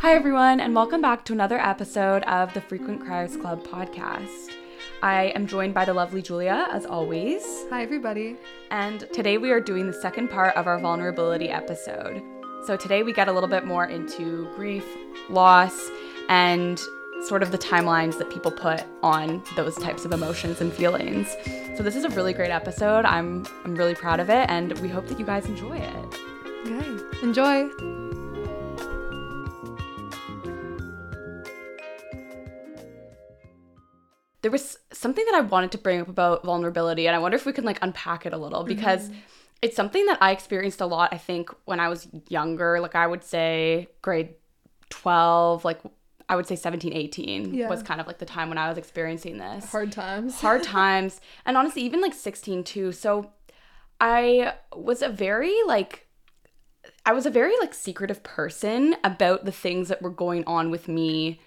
Hi everyone, and welcome back to another episode of the Frequent Criers Club podcast. I am joined by the lovely Julia, as always. Hi everybody. And today we are doing the second part of our vulnerability episode. So today we get a little bit more into grief, loss, and sort of the timelines that people put on those types of emotions and feelings. So this is a really great episode. I'm really proud of it, and we hope that you guys enjoy it. Okay, enjoy. There was something that I wanted to bring up about vulnerability, and I wonder if we can unpack it a little, because it's something that I experienced a lot, I think, when I was younger. I would say grade 12, I would say 17, 18 was kind of the time when I was experiencing this. Hard times. And honestly, even 16 too. So I was a very secretive person about the things that were going on with me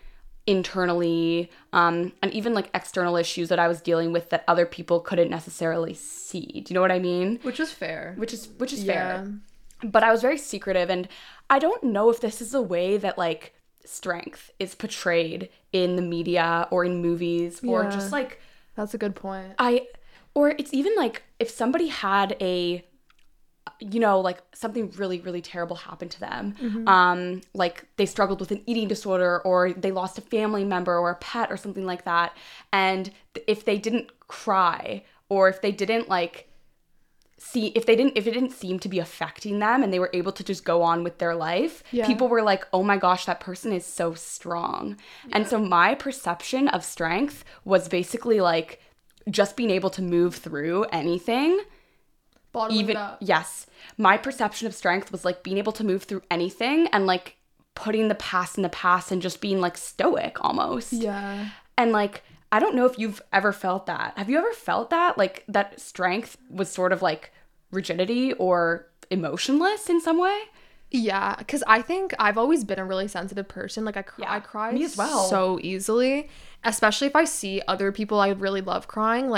internally, and even external issues that I was dealing with that other people couldn't necessarily see. Do you know what I mean? Which is fair. But I was very secretive, and I don't know if this is the way that strength is portrayed in the media or in movies, or just that's a good point. Or it's even if somebody had a something really, really terrible happened to them. They struggled with an eating disorder, or they lost a family member or a pet or something like that. And if they didn't cry, or if they didn't if it didn't seem to be affecting them and they were able to just go on with their life, people were oh my gosh, that person is so strong. Yeah. And so my perception of strength was basically just being able to move through anything. My perception of strength was being able to move through anything and putting the past in the past and just being stoic almost. Yeah. And I don't know if you've ever felt that. Have you ever felt that? That strength was sort of rigidity or emotionless in some way? Yeah, because I think I've always been a really sensitive person. I cry me as well. So easily, especially if I see other people I really love crying,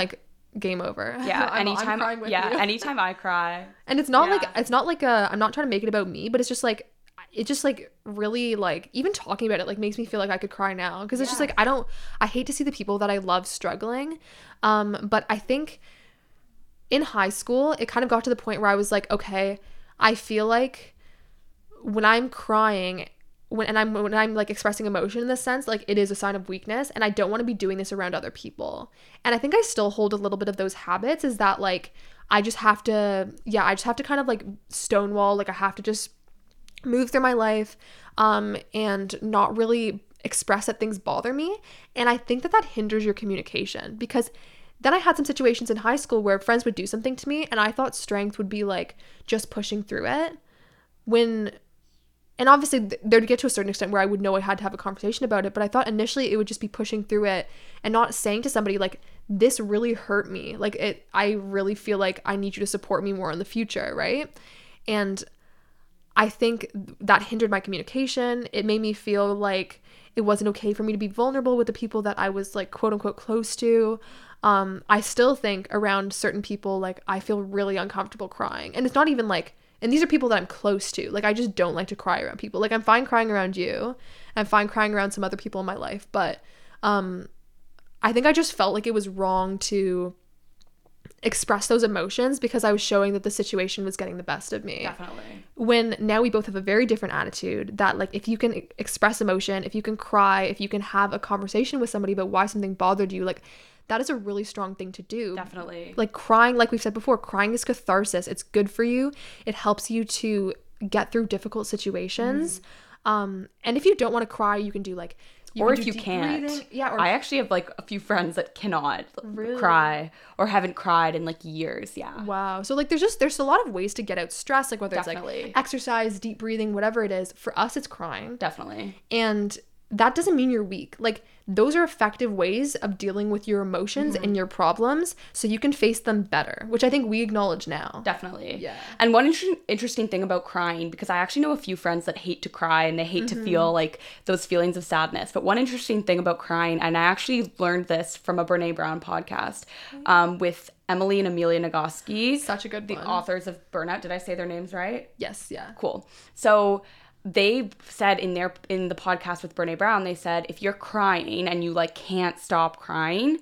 game over. Yeah, anytime I cry. And it's not I'm not trying to make it about me, but it's just really even talking about it makes me feel I could cry now, because it's just I hate to see the people that I love struggling. But I think in high school it kind of got to the point where I was okay, I feel when I'm crying, when I'm expressing emotion in this sense, it is a sign of weakness, and I don't want to be doing this around other people. And I think I still hold a little bit of those habits, is that I just have to kind of stonewall, I have to just move through my life, and not really express that things bother me. And I think that hinders your communication, because then I had some situations in high school where friends would do something to me and I thought strength would be just pushing through it, and obviously there'd get to a certain extent where I would know I had to have a conversation about it, but I thought initially it would just be pushing through it and not saying to somebody this really hurt me, I really feel I need you to support me more in the future, right? And I think that hindered my communication. It made me feel it wasn't okay for me to be vulnerable with the people that I was quote unquote close to. I still think around certain people I feel really uncomfortable crying, and it's not even and these are people that I'm close to. I just don't like to cry around people. I'm fine crying around you. I'm fine crying around some other people in my life. But I think I just felt it was wrong to express those emotions, because I was showing that the situation was getting the best of me. Definitely. When now we both have a very different attitude that if you can express emotion, if you can cry, if you can have a conversation with somebody about why something bothered you, that is a really strong thing to do. Definitely. Crying, we've said before, crying is catharsis. It's good for you. It helps you to get through difficult situations. And if you don't want to cry, you can do breathing. Yeah. I actually have a few friends that cannot cry or haven't cried in years. Yeah. Wow. So there's a lot of ways to get out stress, whether it's exercise, deep breathing, whatever it is. For us, it's crying. Definitely. And that doesn't mean you're weak. Those are effective ways of dealing with your emotions and your problems, so you can face them better, which I think we acknowledge now. Definitely. Yeah. And one interesting thing about crying, because I actually know a few friends that hate to cry and they hate to feel those feelings of sadness. But one interesting thing about crying, and I actually learned this from a Brené Brown podcast with Emily and Amelia Nagoski. Such a good one. The authors of Burnout. Did I say their names right? Yes. Yeah. Cool. So they said in the podcast with Brené Brown, they said, if you're crying and you like can't stop crying,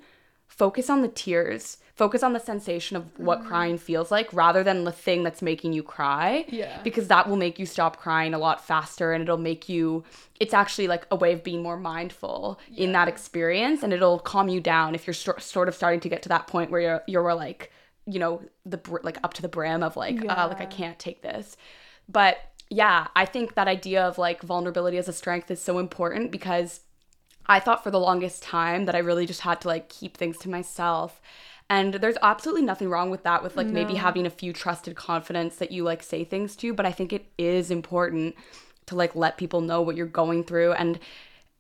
focus on the tears. Focus on the sensation of what crying feels like rather than the thing that's making you cry. Yeah. Because that will make you stop crying a lot faster, and it'll make you, it's actually like a way of being more mindful in that experience, and it'll calm you down if you're sort of starting to get to that point where you're like, you know, like up to the brim of like, like I can't take this. But yeah, I think that idea of like vulnerability as a strength is so important, because I thought for the longest time that I really just had to like keep things to myself. And there's absolutely nothing wrong with that, with like maybe having a few trusted confidants that you like say things to. But I think it is important to like let people know what you're going through. And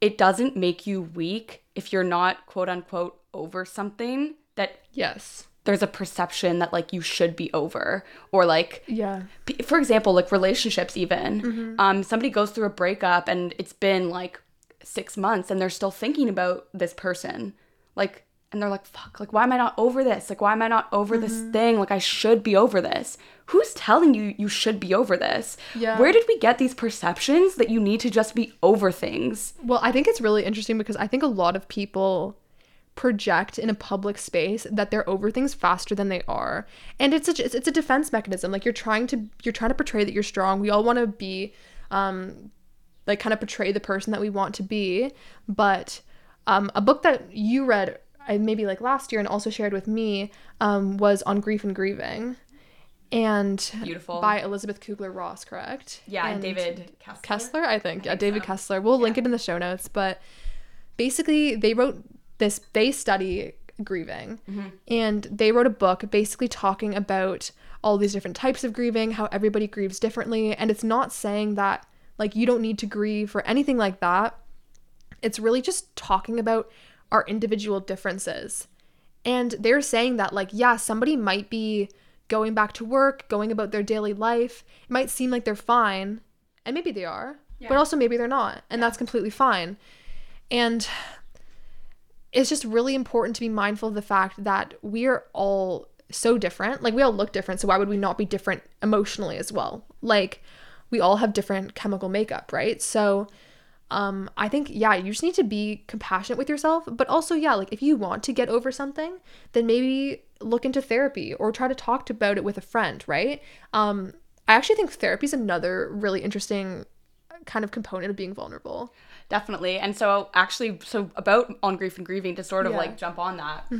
it doesn't make you weak if you're not, quote unquote, over something that there's a perception that like you should be over, or like, for example, like relationships even. Somebody goes through a breakup and it's been like 6 months and they're still thinking about this person. Like, and they're like, fuck, like, why am I not over this? Like, why am I not over this thing? Like, I should be over this. Who's telling you you should be over this? Yeah. Where did we get these perceptions that you need to just be over things? Well, I think it's really interesting because I think a lot of people project in a public space that they're over things faster than they are. And it's a defense mechanism. Like, you're trying to portray that you're strong. We all want to be, like, kind of portray the person that we want to be. But a book that you read maybe like last year and also shared with me was On Grief and Grieving, and beautiful, by Elizabeth Kübler-Ross, correct? Yeah, and David Kessler, I think. Yeah, David Kessler. We'll link it in the show notes. But basically, they wrote this. They study grieving, and they wrote a book basically talking about all these different types of grieving, how everybody grieves differently, and it's not saying that like you don't need to grieve or anything like that. It's really just talking about our individual differences. And they're saying that like, yeah, somebody might be going back to work, going about their daily life. It might seem like they're fine, and maybe they are, but also maybe they're not, and that's completely fine. And it's just really important to be mindful of the fact that we are all so different. Like, we all look different, so why would we not be different emotionally as well? Like, we all have different chemical makeup, right? So I think, you just need to be compassionate with yourself, but also, like, if you want to get over something, then maybe look into therapy or try to talk about it with a friend, right? I actually think therapy is another really interesting kind of component of being vulnerable. Definitely. And so actually, about On Grief and Grieving, to sort of like jump on that,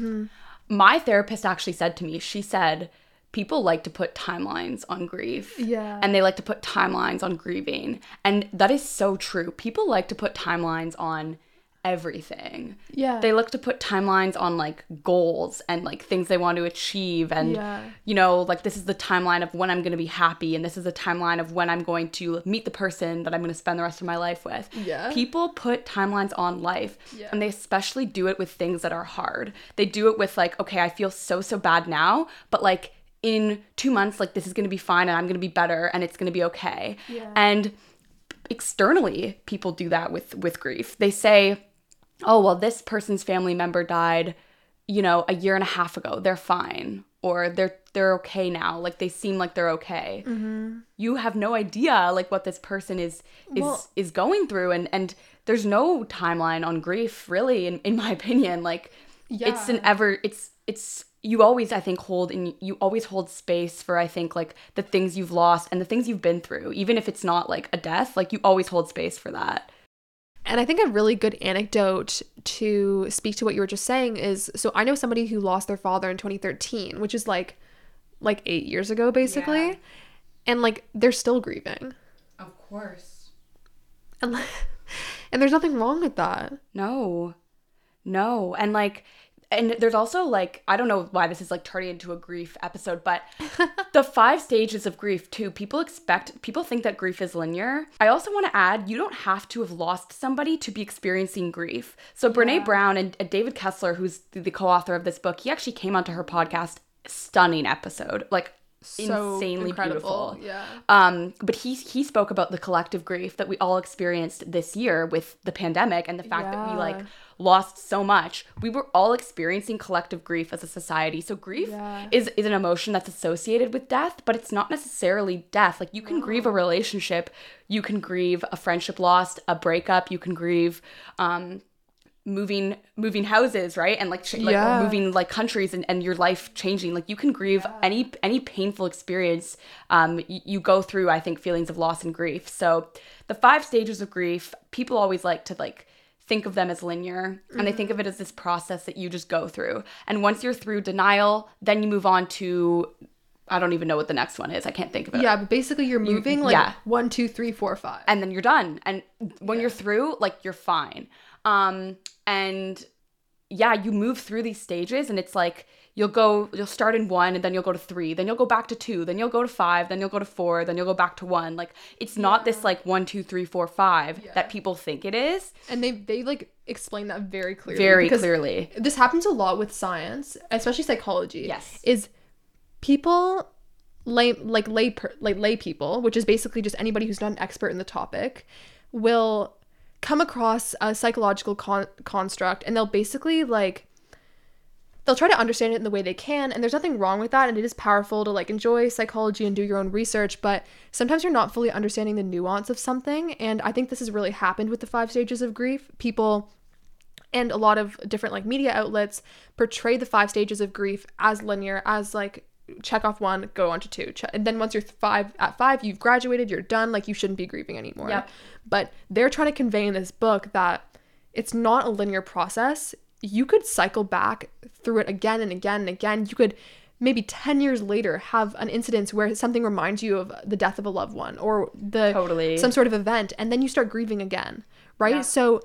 my therapist actually said to me, she said, people like to put timelines on grief. Yeah. And they like to put timelines on grieving. And that is so true. People like to put timelines on everything. Yeah. They like to put timelines on like goals and like things they want to achieve. And, you know, like, this is the timeline of when I'm going to be happy. And this is the timeline of when I'm going to meet the person that I'm going to spend the rest of my life with. Yeah. People put timelines on life. Yeah. And they especially do it with things that are hard. They do it with like, okay, I feel so bad now, but like, in 2 months, like, this is going to be fine, and I'm going to be better, and it's going to be okay. Yeah. And externally, people do that with grief. They say, oh, well, this person's family member died, you know, a year and a half ago. They're fine, or they're okay now. Like, they seem like they're okay. Mm-hmm. You have no idea, like, what this person is going through. And there's no timeline on grief, really, in my opinion. Like, it's an ever – it's you always, I think, hold space for, I think, like, the things you've lost and the things you've been through, even if it's not like a death. Like, you always hold space for that. And I think a really good anecdote to speak to what you were just saying is, so I know somebody who lost their father in 2013, which is like 8 years ago, basically. Yeah. And like, they're still grieving. Of course. And like, and there's nothing wrong with that. No. And like, and there's also, like, I don't know why this is, like, turning into a grief episode, but the 5 stages of grief, too. People think that grief is linear. I also want to add, you don't have to have lost somebody to be experiencing grief. So Brené Brown and David Kessler, who's the co-author of this book, he actually came onto her podcast. Stunning episode. Like, so insanely incredible. Beautiful. Yeah. But he spoke about the collective grief that we all experienced this year with the pandemic and the fact that we like lost so much. We were all experiencing collective grief as a society. So grief is an emotion that's associated with death, but it's not necessarily death. Like you can grieve a relationship, you can grieve a friendship lost, a breakup, you can grieve moving houses, right? And like moving like countries and your life changing. Like you can grieve any painful experience you go through. I think feelings of loss and grief. So the 5 stages of grief, people always like to like think of them as linear, and they think of it as this process that you just go through. And once you're through denial, then you move on to, I don't even know what the next one is. I can't think of it. Yeah, but basically you're moving 1, 2, 3, 4, 5. And then you're done. And when you're through, like you're fine. And yeah, you move through these stages and it's like you'll start in 1 and then you'll go to 3, then you'll go back to 2, then you'll go to 5, then you'll go to 4, then you'll go back to 1. Like it's not this like 1, 2, 3, 4, 5 that people think it is. And they like explain that very clearly. Very clearly. This happens a lot with science, especially psychology. Yes. Is people lay people, which is basically just anybody who's not an expert in the topic, will come across a psychological construct, and they'll basically like they'll try to understand it in the way they can, and there's nothing wrong with that, and it is powerful to like enjoy psychology and do your own research, but sometimes you're not fully understanding the nuance of something. And I think this has really happened with the 5 stages of grief. People and a lot of different like media outlets portray the 5 stages of grief as linear, as like check off 1, go on to 2, and then once you're at 5 you've graduated, you're done, like you shouldn't be grieving anymore. But they're trying to convey in this book that it's not a linear process. You could cycle back through it again and again and again. You could maybe 10 years later have an incident where something reminds you of the death of a loved one or the some sort of event, and then you start grieving again, right? So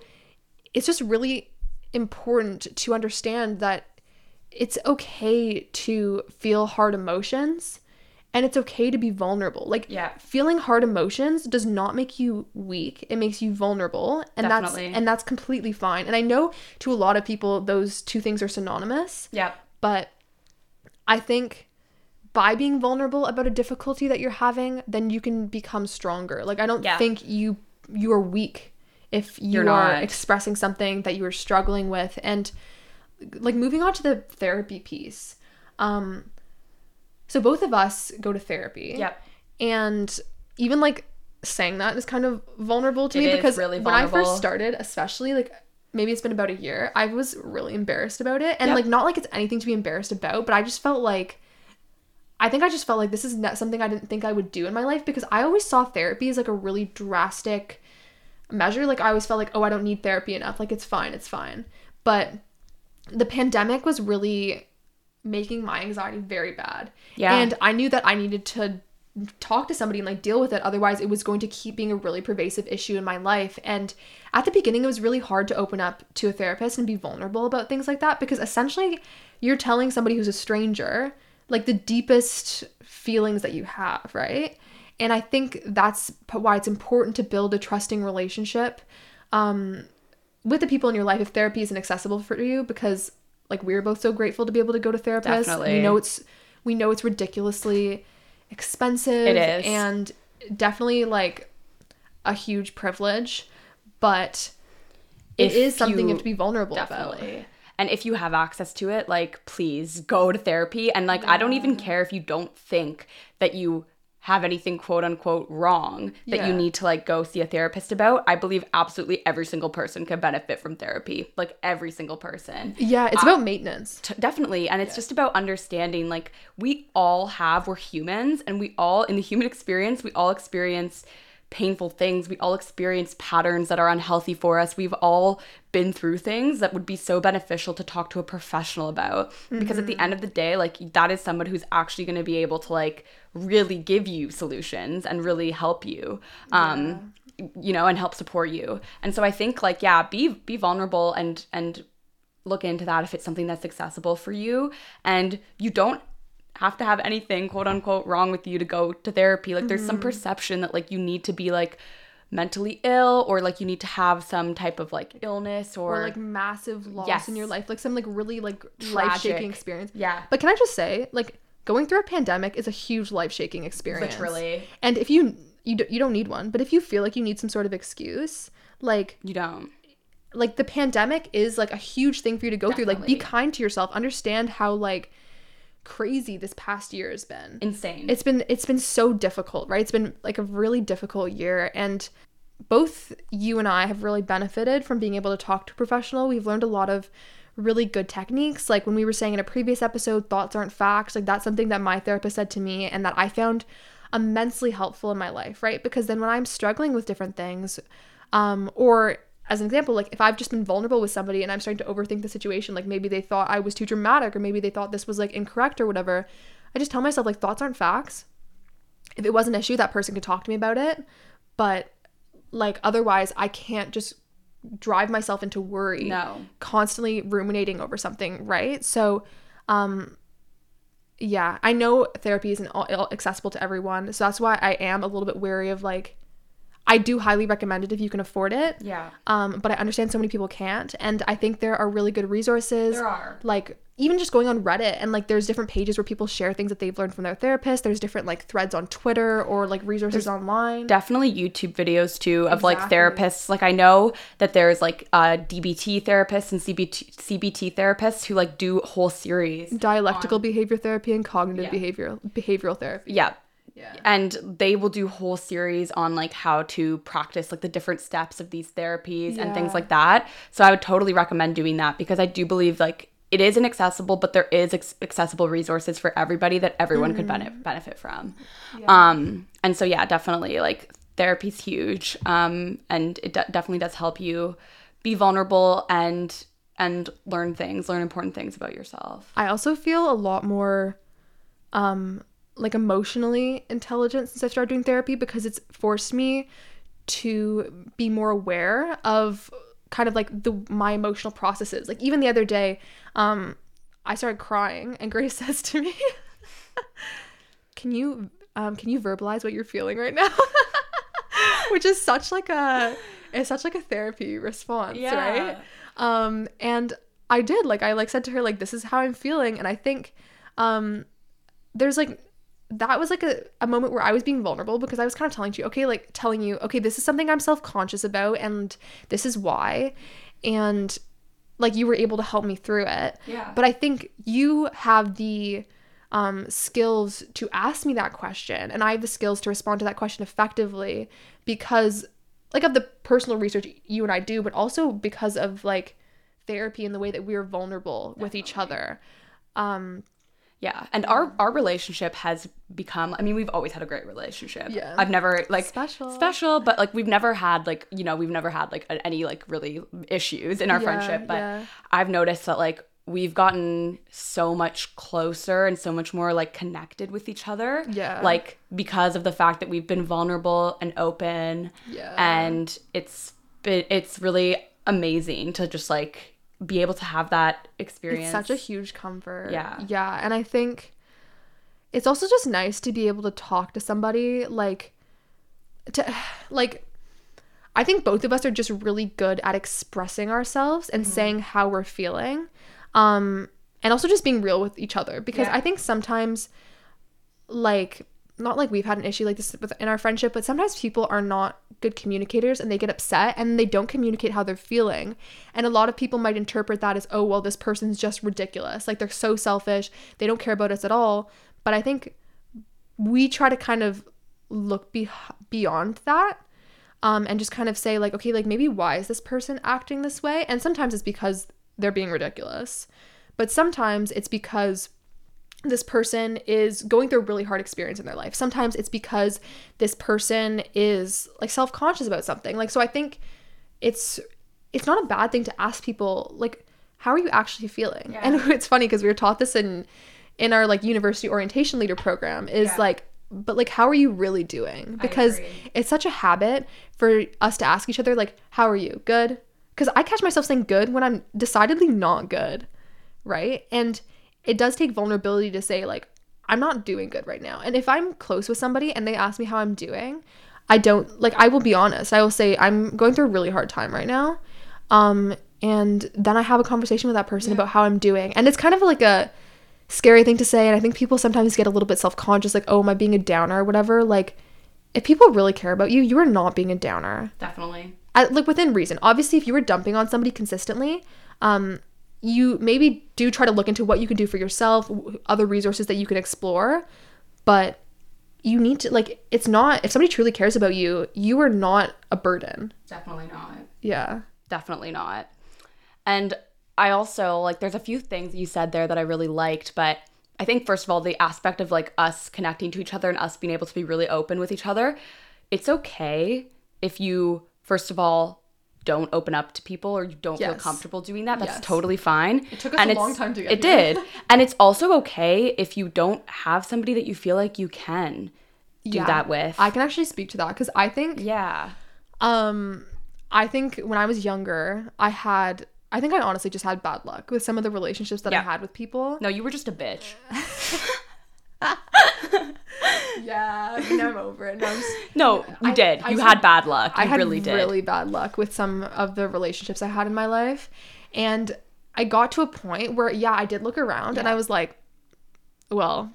it's just really important to understand that it's okay to feel hard emotions, and it's okay to be vulnerable. Like feeling hard emotions does not make you weak. It makes you vulnerable, and that's completely fine. And I know to a lot of people those two things are synonymous. But I think by being vulnerable about a difficulty that you're having, then you can become stronger. Like I don't think you are weak if you're not expressing something that you are struggling with. And like moving on to the therapy piece, so both of us go to therapy, and even like saying that is kind of vulnerable to me, because really when I first started, especially like maybe it's been about a year, I was really embarrassed about it, and like not like it's anything to be embarrassed about, but I just felt like this is not something I didn't think I would do in my life, because I always saw therapy as like a really drastic measure. Like I always felt like, oh, I don't need therapy enough, like it's fine. But the pandemic was really making my anxiety very bad. And I knew that I needed to talk to somebody and like deal with it. Otherwise, it was going to keep being a really pervasive issue in my life. And at the beginning, it was really hard to open up to a therapist and be vulnerable about things like that, because essentially you're telling somebody who's a stranger like the deepest feelings that you have, right? And I think that's why it's important to build a trusting relationship with the people in your life, if therapy isn't accessible for you, because like we're both so grateful to be able to go to therapists. Definitely. We know it's ridiculously expensive. It is. And definitely like a huge privilege, but it is something you have to be vulnerable about. And if you have access to it, like please go to therapy. And like I don't even care if you don't think that you have anything quote unquote wrong that you need to like go see a therapist about. I believe absolutely every single person can benefit from therapy. Like every single person. Yeah, it's about maintenance. Definitely. And it's just about understanding like we're humans, and we all, in the human experience, we all experience painful things. We all experience patterns that are unhealthy for us. We've all been through things that would be so beneficial to talk to a professional about, because at the end of the day, like that is someone who's actually going to be able to like really give you solutions and really help you, you know, and help support you. And so I think like, be vulnerable and look into that if it's something that's accessible for you. And you don't have to have anything quote unquote wrong with you to go to therapy. Like there's some perception that like you need to be like mentally ill, or like you need to have some type of like illness or like massive loss in your life, like some like really like life-shaking experience. But can I just say, like Going through a pandemic is a huge life-shaking experience. Literally. And if you don't need one, but if you feel like you need some sort of excuse, like... You don't. Like, the pandemic is, like, a huge thing for you to go Definitely. Through. Like, be kind to yourself. Understand how, like, crazy this past year has been. Insane. It's been so difficult, right? It's been, like, a really difficult year. And both you and I have really benefited from being able to talk to a professional. We've learned a lot of really good techniques. Like, when we were saying in a previous episode, thoughts aren't facts. Like, that's something that my therapist said to me and that I found immensely helpful in my life, right? Because then when I'm struggling with different things, or as an example, like, if I've just been vulnerable with somebody and I'm starting to overthink the situation, like, maybe they thought I was too dramatic, or maybe they thought this was, like, incorrect or whatever, I just tell myself, like, thoughts aren't facts. If it was an issue, that person could talk to me about it, but, like, otherwise I can't just drive myself into worry, constantly ruminating over something, right? So, yeah, I know therapy isn't accessible to everyone, so that's why I am a little bit wary of, like, I do highly recommend it if you can afford it. Yeah. But I understand so many people can't, and I think there are really good resources. There are. Like, even just going on Reddit, and, like, there's different pages where people share things that they've learned from their therapist. There's different, like, threads on Twitter or, like, resources online. Definitely YouTube videos, too, of, like, therapists. Like, I know that there's, like, DBT therapists and CBT therapists who, like, do whole series. Dialectical behavior therapy and cognitive behavioral therapy. Yeah. Yeah. And they will do whole series on, like, how to practice, like, the different steps of these therapies and things like that. So I would totally recommend doing that, because I do believe, like, it is inaccessible, but there is accessible resources for everybody that everyone could benefit from. Yeah. And so, yeah, definitely, like, therapy's huge. And it definitely does help you be vulnerable and learn important things about yourself. I also feel a lot more, like, emotionally intelligent since I started doing therapy, because it's forced me to be more aware of kind of, like, my emotional processes. Like, even the other day, I started crying, and Grace says to me, can you verbalize what you're feeling right now? Which is such, like, a therapy response, right? And I did, like, I, like, said to her, like, this is how I'm feeling. And I think there's, like, that was, like, a moment where I was being vulnerable, because I was kind of telling you, okay, this is something I'm self-conscious about, and this is why, and, like, you were able to help me through it. Yeah. But I think you have the skills to ask me that question, and I have the skills to respond to that question effectively because, like, of the personal research you and I do, but also because of, like, therapy and the way that we are vulnerable with each other. Yeah, and our relationship has become, I mean, we've always had a great relationship. Yeah. I've never, like, special, but, like, we've never had, like, any, like, really issues in our friendship. But I've noticed that, like, we've gotten so much closer and so much more, like, connected with each other. Yeah. Like, because of the fact that we've been vulnerable and open. Yeah. And it's really amazing to just, like, be able to have that experience. It's such a huge comfort. Yeah. And I think it's also just nice to be able to talk to somebody, like I think both of us are just really good at expressing ourselves and saying how we're feeling, and also just being real with each other, because I think sometimes, like, not like we've had an issue like this in our friendship, but sometimes people are not good communicators and they get upset and they don't communicate how they're feeling. And a lot of people might interpret that as, oh, well, this person's just ridiculous. Like, they're so selfish. They don't care about us at all. But I think we try to kind of look beyond that, and just kind of say, like, okay, like, maybe why is this person acting this way? And sometimes it's because they're being ridiculous. But sometimes it's because this person is going through a really hard experience in their life. Sometimes it's because this person is, like, self-conscious about something. Like, so I think it's not a bad thing to ask people, like, how are you actually feeling? Yeah. And it's funny because we were taught this in our, like, university orientation leader program is like, but, like, how are you really doing? Because it's such a habit for us to ask each other, like, how are you? Good? Because I catch myself saying good when I'm decidedly not good, right? And it does take vulnerability to say, like, I'm not doing good right now. And if I'm close with somebody and they ask me how I'm doing, I don't, like, I will be honest. I will say, I'm going through a really hard time right now. And then I have a conversation with that person about how I'm doing. And it's kind of like a scary thing to say, and I think people sometimes get a little bit self-conscious, like, oh, am I being a downer or whatever? Like, if people really care about you, you are not being a downer. Definitely. Like, within reason. Obviously, if you were dumping on somebody consistently, you maybe do try to look into what you can do for yourself, other resources that you can explore, but you need to, like, it's not, if somebody truly cares about you, you are not a burden. Definitely not. Yeah. Definitely not. And I also, like, there's a few things that you said there that I really liked, but I think, first of all, the aspect of, like, us connecting to each other and us being able to be really open with each other. It's okay if you, first of all, don't open up to people or you don't feel comfortable doing that. That's totally fine. It took us a long time to get here. It did. And it's also okay if you don't have somebody that you feel like you can do that with. I can actually speak to that because I think... Yeah. I think when I was younger, I think I honestly just had bad luck with some of the relationships that I had with people. No, you were just a bitch. Yeah, I mean, I'm over it. No, you did. You had bad luck. I really did. Really bad luck with some of the relationships I had in my life. And I got to a point where, I did look around and I was like, well,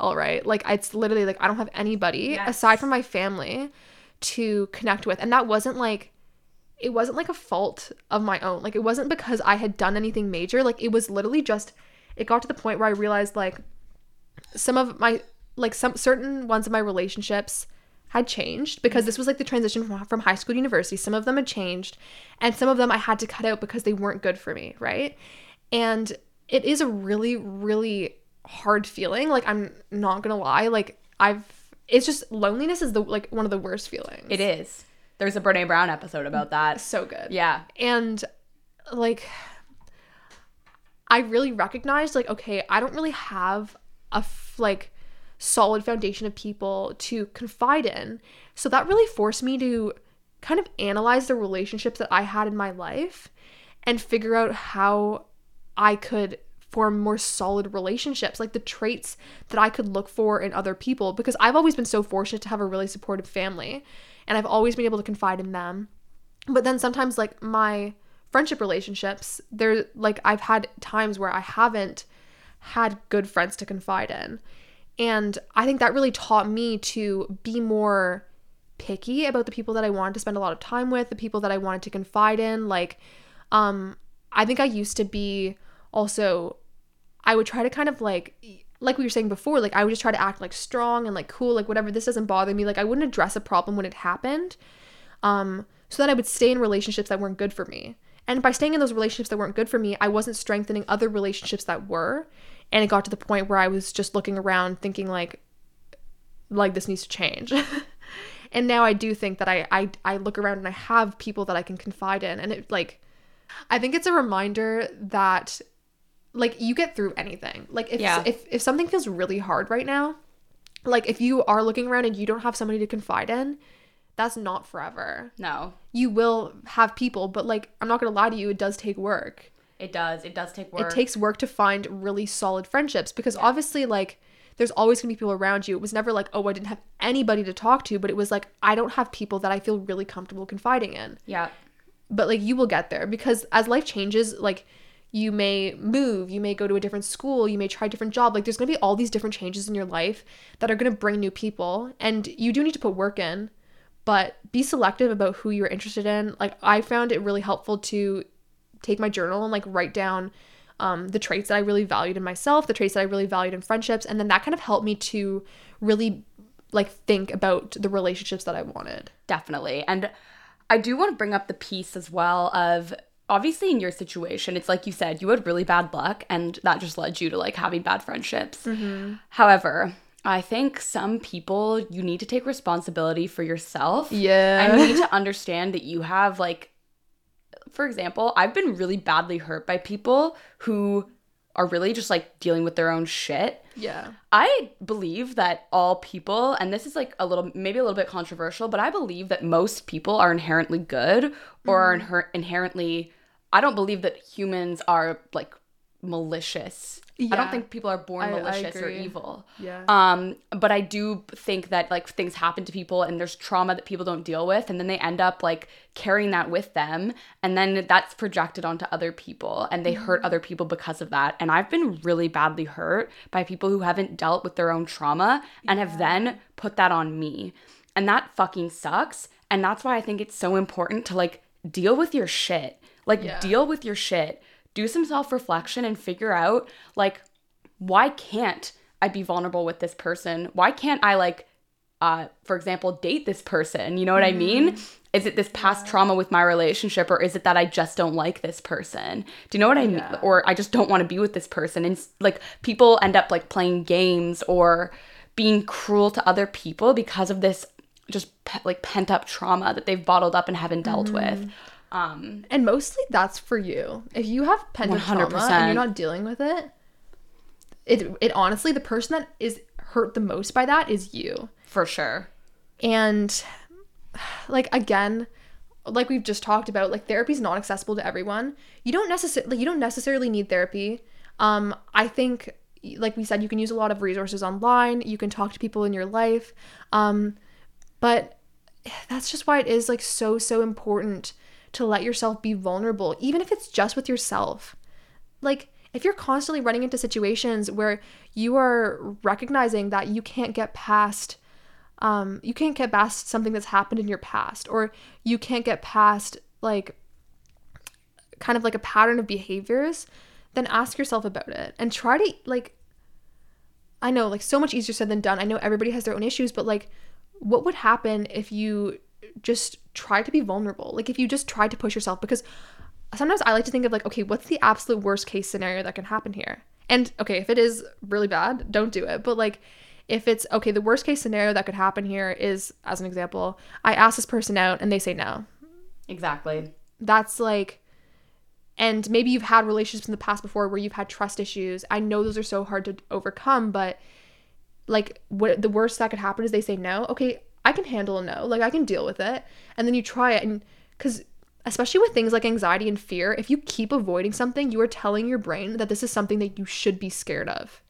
all right. Like, it's literally like I don't have anybody aside from my family to connect with. And that wasn't like... It wasn't like a fault of my own. Like, it wasn't because I had done anything major. Like, it was literally just, it got to the point where I realized, like, certain ones of my relationships had changed because this was like the transition from high school to university. Some of them had changed and some of them I had to cut out because they weren't good for me, right? And it is a really, really hard feeling. Like, I'm not gonna lie. Like, it's just, loneliness is like one of the worst feelings. It is. There's a Brené Brown episode about that. So good. Yeah. And, like, I really recognized, like, okay, I don't really have a solid foundation of people to confide in. So that really forced me to kind of analyze the relationships that I had in my life and figure out how I could form more solid relationships, like the traits that I could look for in other people, because I've always been so fortunate to have a really supportive family and I've always been able to confide in them. But then sometimes, like, my friendship relationships, they're like, I've had times where I haven't had good friends to confide in. And I think that really taught me to be more picky about the people that I wanted to spend a lot of time with, the people that I wanted to confide in. Like, I think I used to be also, I would try to kind of like we were saying before, like, I would just try to act like strong and like cool, like whatever, this doesn't bother me. Like, I wouldn't address a problem when it happened. So that I would stay in relationships that weren't good for me. And by staying in those relationships that weren't good for me, I wasn't strengthening other relationships that were. And it got to the point where I was just looking around thinking like this needs to change. And now I do think that I look around and I have people that I can confide in. And it, like, I think it's a reminder that, like, you get through anything. Like, if something feels really hard right now, like, if you are looking around and you don't have somebody to confide in, that's not forever. No. You will have people, but, like, I'm not going to lie to you, it does take work. It does take work. It takes work to find really solid friendships because obviously, like, there's always going to be people around you. It was never like, oh, I didn't have anybody to talk to, but it was like, I don't have people that I feel really comfortable confiding in. Yeah. But, like, you will get there because as life changes, like, you may move, you may go to a different school, you may try a different job. Like, there's going to be all these different changes in your life that are going to bring new people. And you do need to put work in, but be selective about who you're interested in. Like, I found it really helpful to take my journal and, like, write down the traits that I really valued in myself, the traits that I really valued in friendships. And then that kind of helped me to really, like, think about the relationships that I wanted. Definitely. And I do want to bring up the piece as well of, obviously, in your situation, it's like you said, you had really bad luck and that just led you to, like, having bad friendships. Mm-hmm. However, I think some people, you need to take responsibility for yourself. Yeah. And you need to understand that you have, like, for example, I've been really badly hurt by people who are really just, like, dealing with their own shit. Yeah. I believe that all people, and this is, like, maybe a little bit controversial, but I believe that most people are inherently good or are inherently, I don't believe that humans are, like, malicious. Yeah. I don't think people are born malicious or evil. Yeah. But I do think that like things happen to people and there's trauma that people don't deal with, and then they end up like carrying that with them, and then that's projected onto other people, and they hurt other people because of that. And I've been really badly hurt by people who haven't dealt with their own trauma and have then put that on me. And that fucking sucks. And that's why I think it's so important to like deal with your shit. Like deal with your shit. Do some self-reflection and figure out, like, why can't I be vulnerable with this person? Why can't I, like, for example, date this person? You know what I mean? Is it this past trauma with my relationship, or is it that I just don't like this person? Do you know what I mean? Or I just don't want to be with this person. And, like, people end up, like, playing games or being cruel to other people because of this just, like, pent-up trauma that they've bottled up and haven't dealt with. And mostly that's for you. If you have pent-up trauma and you're not dealing with it, it honestly, the person that is hurt the most by that is you. For sure. And, like, again, like we've just talked about, like, therapy's not accessible to everyone. You don't necessarily need therapy. I think, like we said, you can use a lot of resources online. You can talk to people in your life. But that's just why it is, like, so important to let yourself be vulnerable, even if it's just with yourself. Like, if you're constantly running into situations where you are recognizing that you can't get past something that's happened in your past, or you can't get past like kind of like a pattern of behaviors, then ask yourself about it and try to, like, I know, like, so much easier said than done. I know everybody has their own issues, but like, what would happen if you just try to be vulnerable? Like, if you just try to push yourself, because sometimes I like to think of like, okay, what's the absolute worst case scenario that can happen here? And okay, if it is really bad, don't do it. But like, if it's okay, the worst case scenario that could happen here is, as an example, I ask this person out and they say no. Exactly. That's like, and maybe you've had relationships in the past before where you've had trust issues. I know those are so hard to overcome, but like, what the worst that could happen is they say no. Okay, I can handle a no. Like, I can deal with it. And then you try it. And because especially with things like anxiety and fear, if you keep avoiding something, you are telling your brain that this is something that you should be scared of.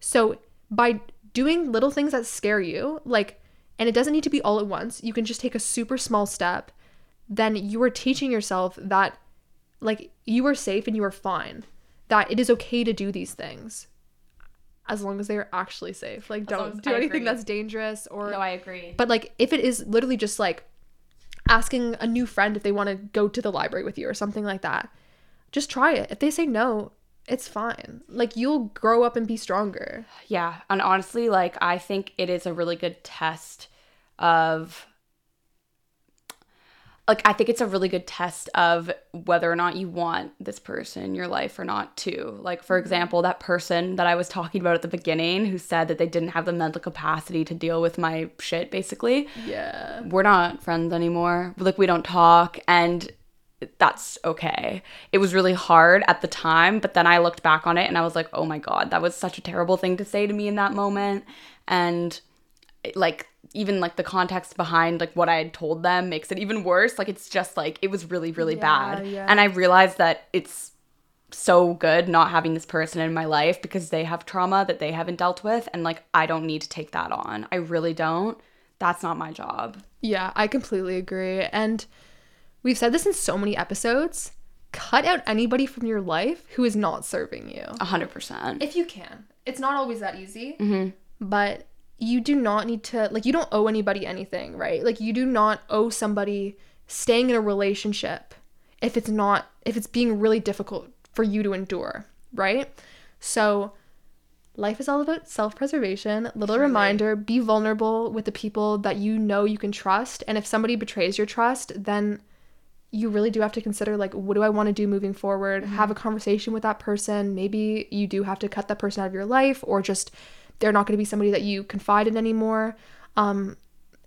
So by doing little things that scare you, like, and it doesn't need to be all at once, you can just take a super small step, then you are teaching yourself that, like, you are safe and you are fine, that it is okay to do these things. As long as they are actually safe. Like, don't do anything that's dangerous or... No, I agree. But, like, if it is literally just, like, asking a new friend if they want to go to the library with you or something like that, just try it. If they say no, it's fine. Like, you'll grow up and be stronger. Yeah. And honestly, like, I think it is a really good test of... Like, I think it's a really good test of whether or not you want this person in your life or not, too. Like, for example, that person that I was talking about at the beginning who said that they didn't have the mental capacity to deal with my shit, basically. Yeah. We're not friends anymore. Like, we don't talk, and that's okay. It was really hard at the time, but then I looked back on it and I was like, oh my God, that was such a terrible thing to say to me in that moment. And, like... even like the context behind like what I had told them makes it even worse. Like, it's just like, it was really, really bad. Yeah. And I realized that it's so good not having this person in my life because they have trauma that they haven't dealt with. And like, I don't need to take that on. I really don't. That's not my job. Yeah, I completely agree. And we've said this in so many episodes, cut out anybody from your life who is not serving you. 100%. If you can. It's not always that easy, but you do not need to, like, you don't owe anybody anything, right? Like, you do not owe somebody staying in a relationship if it's being really difficult for you to endure, right? So life is all about self-preservation. Little reminder, be vulnerable with the people that you know you can trust. And if somebody betrays your trust, then you really do have to consider, like, what do I want to do moving forward? Have a conversation with that person. Maybe you do have to cut that person out of your life, or just... they're not going to be somebody that you confide in anymore.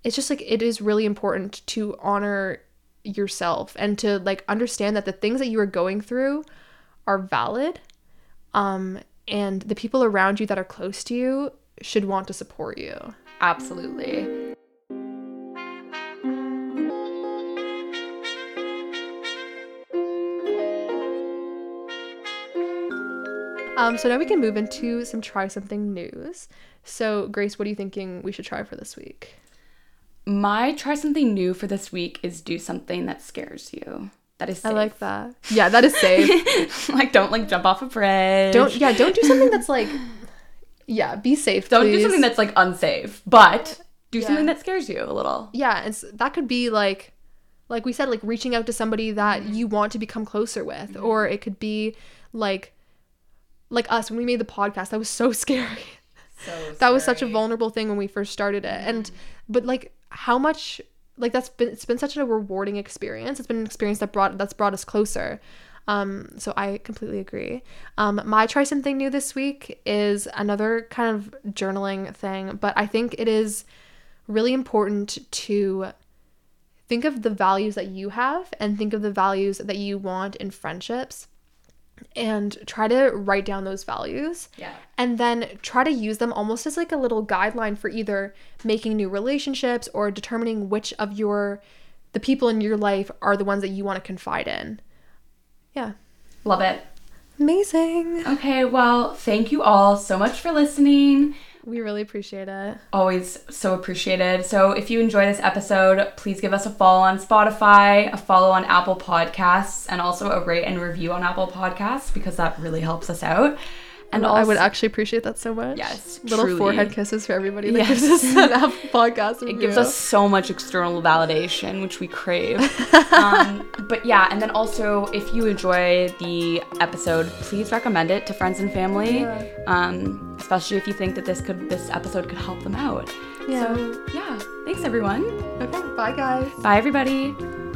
It's just, like, it is really important to honor yourself and to, like, understand that the things that you are going through are valid. And the people around you that are close to you should want to support you. Absolutely. So now we can move into some try something news. So Grace, what are you thinking we should try for this week? My try something new for this week is do something that scares you. That is safe. I like that. Yeah, that is safe. don't jump off a bridge. Don't do something that's be safe, please. Don't do something that's unsafe, but do something that scares you a little. Yeah, and so that could be like we said, reaching out to somebody that you want to become closer with, or it could be like us when we made the podcast. That was so scary. So scary. That was such a vulnerable thing when we first started it. And but how much it's been such a rewarding experience. It's been an experience that brought us closer. So I completely agree. My try something new this week is another kind of journaling thing, but I think it is really important to think of the values that you have and think of the values that you want in friendships and try to write down those values. Yeah. And then try to use them almost as a little guideline for either making new relationships or determining which of the people in your life are the ones that you want to confide in. Yeah. Love it. Amazing. Okay, well, thank you all so much for listening. We really appreciate it. Always so appreciated. So if you enjoy this episode, please give us a follow on Spotify, a follow on Apple Podcasts, and also a rate and review on Apple Podcasts because that really helps us out. And I would actually appreciate that so much. Yes, little truly. Forehead kisses for everybody that gives us an Apple Podcast review. It gives us so much external validation, which we crave. But yeah, and then also, if you enjoy the episode, please recommend it to friends and family, especially if you think that this episode could help them out. Yeah. So yeah, thanks everyone. Okay, bye guys. Bye everybody.